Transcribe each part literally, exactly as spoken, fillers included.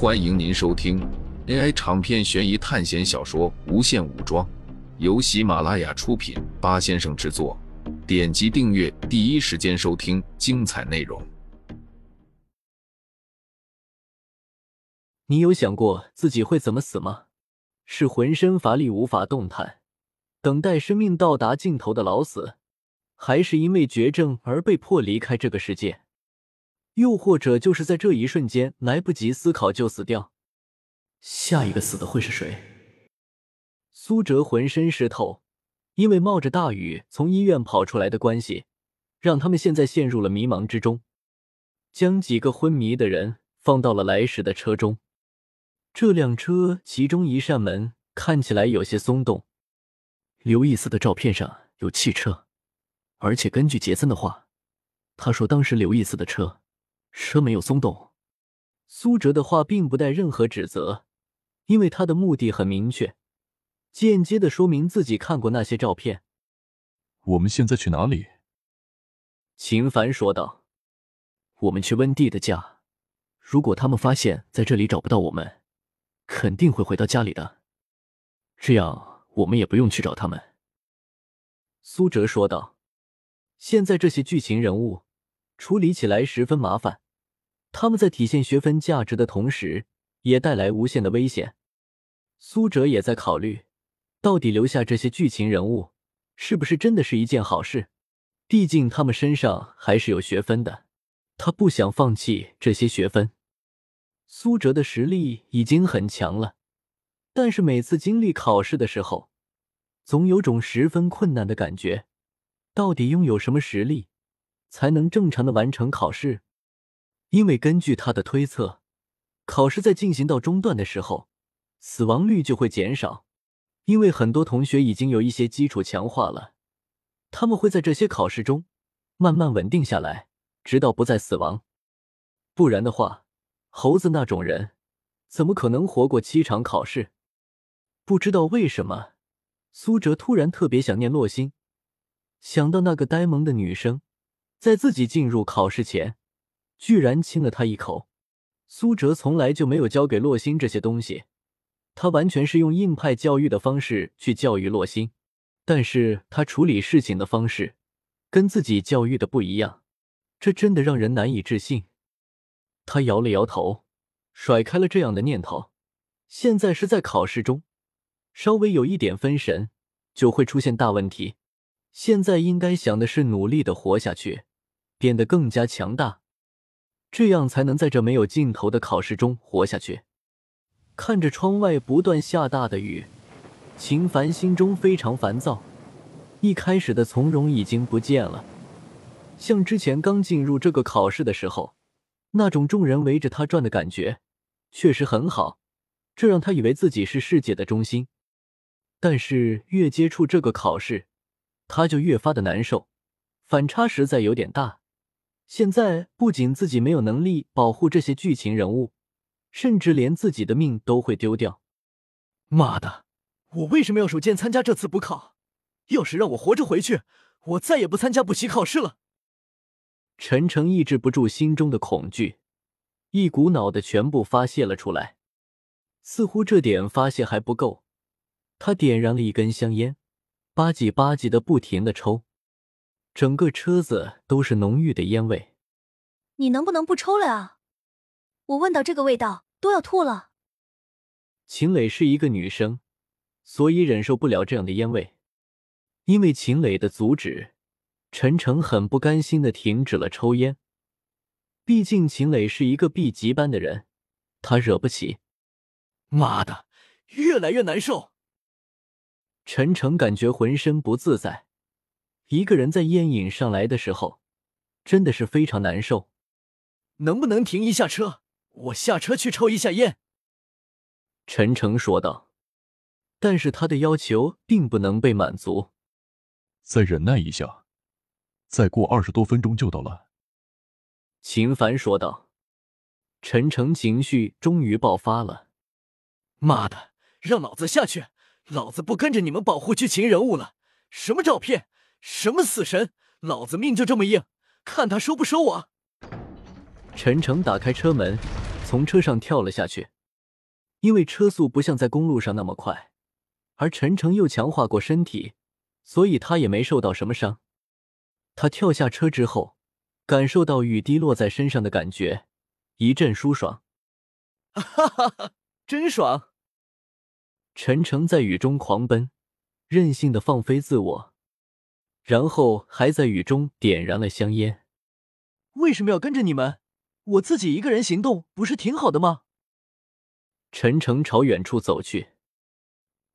欢迎您收听 A I 长篇悬疑探险小说《无限武装》，由喜马拉雅出品，八先生制作。点击订阅，第一时间收听精彩内容。你有想过自己会怎么死吗？是浑身乏力无法动弹，等待生命到达尽头的老死，还是因为绝症而被迫离开这个世界？又或者就是在这一瞬间来不及思考就死掉？下一个死的会是谁？苏哲浑身湿透，因为冒着大雨从医院跑出来的关系，让他们现在陷入了迷茫之中，将几个昏迷的人放到了来时的车中。这辆车其中一扇门看起来有些松动，刘易斯的照片上有汽车，而且根据杰森的话，他说当时刘易斯的车车没有松动。苏哲的话并不带任何指责，因为他的目的很明确，间接的说明自己看过那些照片。我们现在去哪里？秦凡说道。我们去温蒂的家，如果他们发现在这里找不到我们，肯定会回到家里的，这样我们也不用去找他们。苏哲说道。现在这些剧情人物处理起来十分麻烦，他们在体现学分价值的同时，也带来无限的危险。苏哲也在考虑，到底留下这些剧情人物是不是真的是一件好事，毕竟他们身上还是有学分的，他不想放弃这些学分。苏哲的实力已经很强了，但是每次经历考试的时候，总有种十分困难的感觉，到底拥有什么实力才能正常的完成考试？因为根据他的推测，考试在进行到中段的时候，死亡率就会减少，因为很多同学已经有一些基础强化了，他们会在这些考试中慢慢稳定下来，直到不再死亡。不然的话，猴子那种人怎么可能活过七场考试？不知道为什么，苏哲突然特别想念洛欣，想到那个呆萌的女生在自己进入考试前居然亲了他一口。苏哲从来就没有教给洛欣这些东西，他完全是用硬派教育的方式去教育洛欣，但是他处理事情的方式跟自己教育的不一样，这真的让人难以置信。他摇了摇头，甩开了这样的念头。现在是在考试中，稍微有一点分神就会出现大问题，现在应该想的是努力的活下去，变得更加强大，这样才能在这没有尽头的考试中活下去。看着窗外不断下大的雨，秦凡心中非常烦躁，一开始的从容已经不见了，像之前刚进入这个考试的时候，那种众人围着他转的感觉确实很好，这让他以为自己是世界的中心。但是越接触这个考试，他就越发的难受，反差实在有点大。现在不仅自己没有能力保护这些剧情人物，甚至连自己的命都会丢掉。妈的，我为什么要手贱参加这次补考？要是让我活着回去，我再也不参加补习考试了。陈诚抑制不住心中的恐惧，一股脑的全部发泄了出来。似乎这点发泄还不够，他点燃了一根香烟，吧唧吧唧的不停的抽。整个车子都是浓郁的烟味。你能不能不抽了啊？我闻到这个味道都要吐了。秦磊是一个女生，所以忍受不了这样的烟味。因为秦磊的阻止，陈诚很不甘心的停止了抽烟。毕竟秦磊是一个 B 级班的人，他惹不起。妈的，越来越难受。陈诚感觉浑身不自在。一个人在烟瘾上来的时候，真的是非常难受。能不能停一下车？我下车去抽一下烟。陈诚说道。但是他的要求并不能被满足。再忍耐一下，再过二十多分钟就到了。秦凡说道。陈诚情绪终于爆发了。妈的，让老子下去！老子不跟着你们保护剧情人物了！什么照片？什么死神，老子命就这么硬，看他收不收我。陈诚打开车门，从车上跳了下去。因为车速不像在公路上那么快，而陈诚又强化过身体，所以他也没受到什么伤。他跳下车之后，感受到雨滴落在身上的感觉，一阵舒爽。哈哈哈，真爽！陈诚在雨中狂奔，任性的放飞自我，然后还在雨中点燃了香烟。为什么要跟着你们？我自己一个人行动不是挺好的吗？陈诚朝远处走去。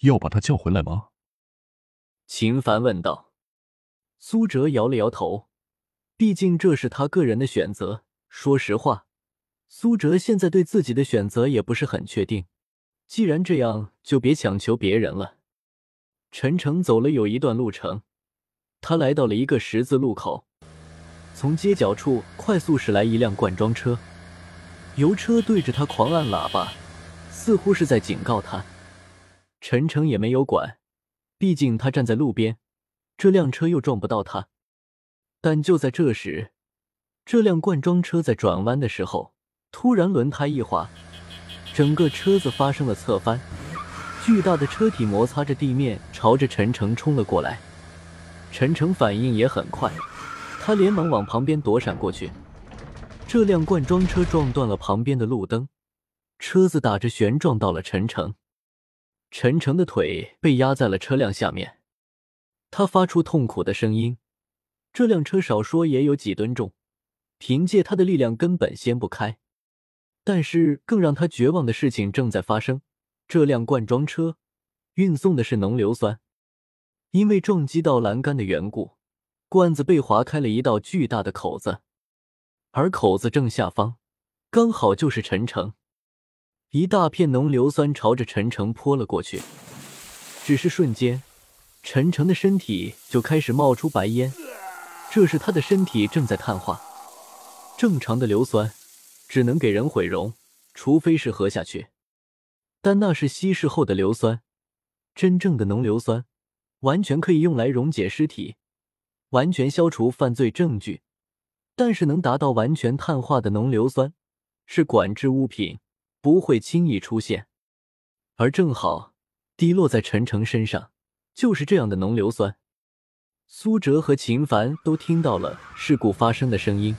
要把他叫回来吗？秦凡问道。苏哲摇了摇头，毕竟这是他个人的选择。说实话，苏哲现在对自己的选择也不是很确定，既然这样，就别强求别人了。陈诚走了有一段路程，他来到了一个十字路口，从街角处快速驶来一辆罐装车，油车对着他狂按喇叭，似乎是在警告他。陈诚也没有管，毕竟他站在路边，这辆车又撞不到他。但就在这时，这辆罐装车在转弯的时候，突然轮胎一滑，整个车子发生了侧翻，巨大的车体摩擦着地面，朝着陈诚冲了过来。陈诚反应也很快，他连忙往旁边躲闪过去。这辆罐装车撞断了旁边的路灯，车子打着旋撞到了陈诚。陈诚的腿被压在了车辆下面，他发出痛苦的声音。这辆车少说也有几吨重，凭借他的力量根本掀不开。但是更让他绝望的事情正在发生，这辆罐装车运送的是浓硫酸，因为撞击到栏杆的缘故，罐子被划开了一道巨大的口子，而口子正下方刚好就是陈诚。一大片浓硫酸朝着陈诚泼了过去，只是瞬间，陈诚的身体就开始冒出白烟，这是他的身体正在碳化。正常的硫酸只能给人毁容，除非是喝下去，但那是稀释后的硫酸，真正的浓硫酸完全可以用来溶解尸体，完全消除犯罪证据，但是能达到完全碳化的浓硫酸是管制物品，不会轻易出现，而正好滴落在陈诚身上就是这样的浓硫酸。苏哲和秦凡都听到了事故发生的声音，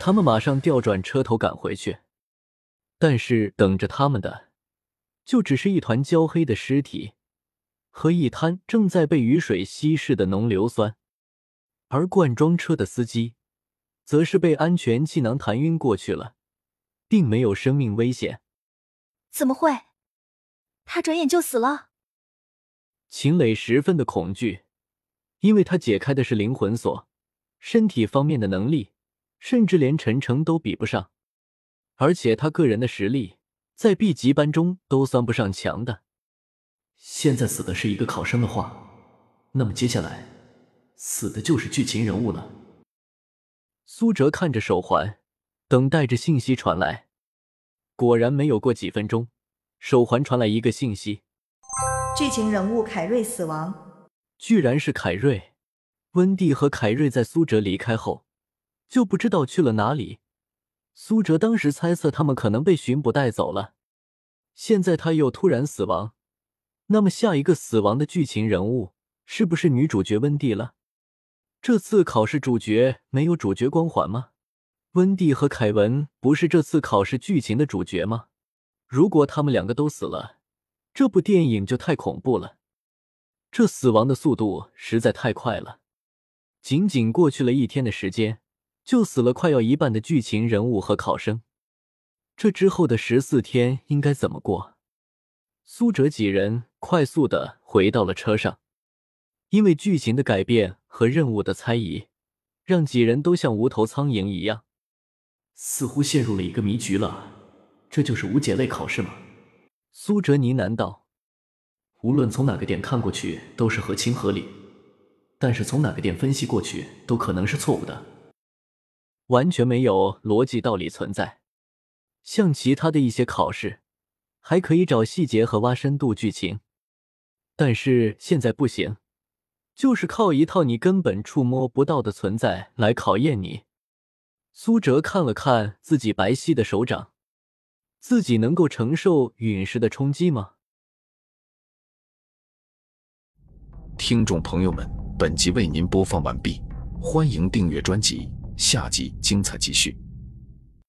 他们马上调转车头赶回去，但是等着他们的就只是一团焦黑的尸体和一滩正在被雨水稀释的浓硫酸，而罐装车的司机则是被安全气囊弹晕过去了，并没有生命危险。怎么会？他转眼就死了？秦磊十分的恐惧，因为他解开的是灵魂锁，身体方面的能力甚至连陈诚都比不上，而且他个人的实力在 B 级班中都算不上强的。现在死的是一个考生的话，那么接下来死的就是剧情人物了。苏哲看着手环，等待着信息传来，果然没有过几分钟，手环传来一个信息：剧情人物凯瑞死亡。居然是凯瑞！温蒂和凯瑞在苏哲离开后，就不知道去了哪里。苏哲当时猜测他们可能被巡捕带走了，现在他又突然死亡，那么下一个死亡的剧情人物是不是女主角温蒂了？这次考试主角没有主角光环吗？温蒂和凯文不是这次考试剧情的主角吗？如果他们两个都死了，这部电影就太恐怖了。这死亡的速度实在太快了，仅仅过去了一天的时间，就死了快要一半的剧情人物和考生。这之后的十四天应该怎么过？苏哲几人快速地回到了车上，因为剧情的改变和任务的猜疑，让几人都像无头苍蝇一样，似乎陷入了一个迷局了。这就是无解类考试吗？苏哲呢喃道。无论从哪个点看过去都是合情合理，但是从哪个点分析过去都可能是错误的，完全没有逻辑道理存在。像其他的一些考试还可以找细节和挖深度剧情，但是现在不行，就是靠一套你根本触摸不到的存在来考验你。苏哲看了看自己白皙的手掌，自己能够承受陨石的冲击吗？听众朋友们，本集为您播放完毕，欢迎订阅专辑，下集精彩继续。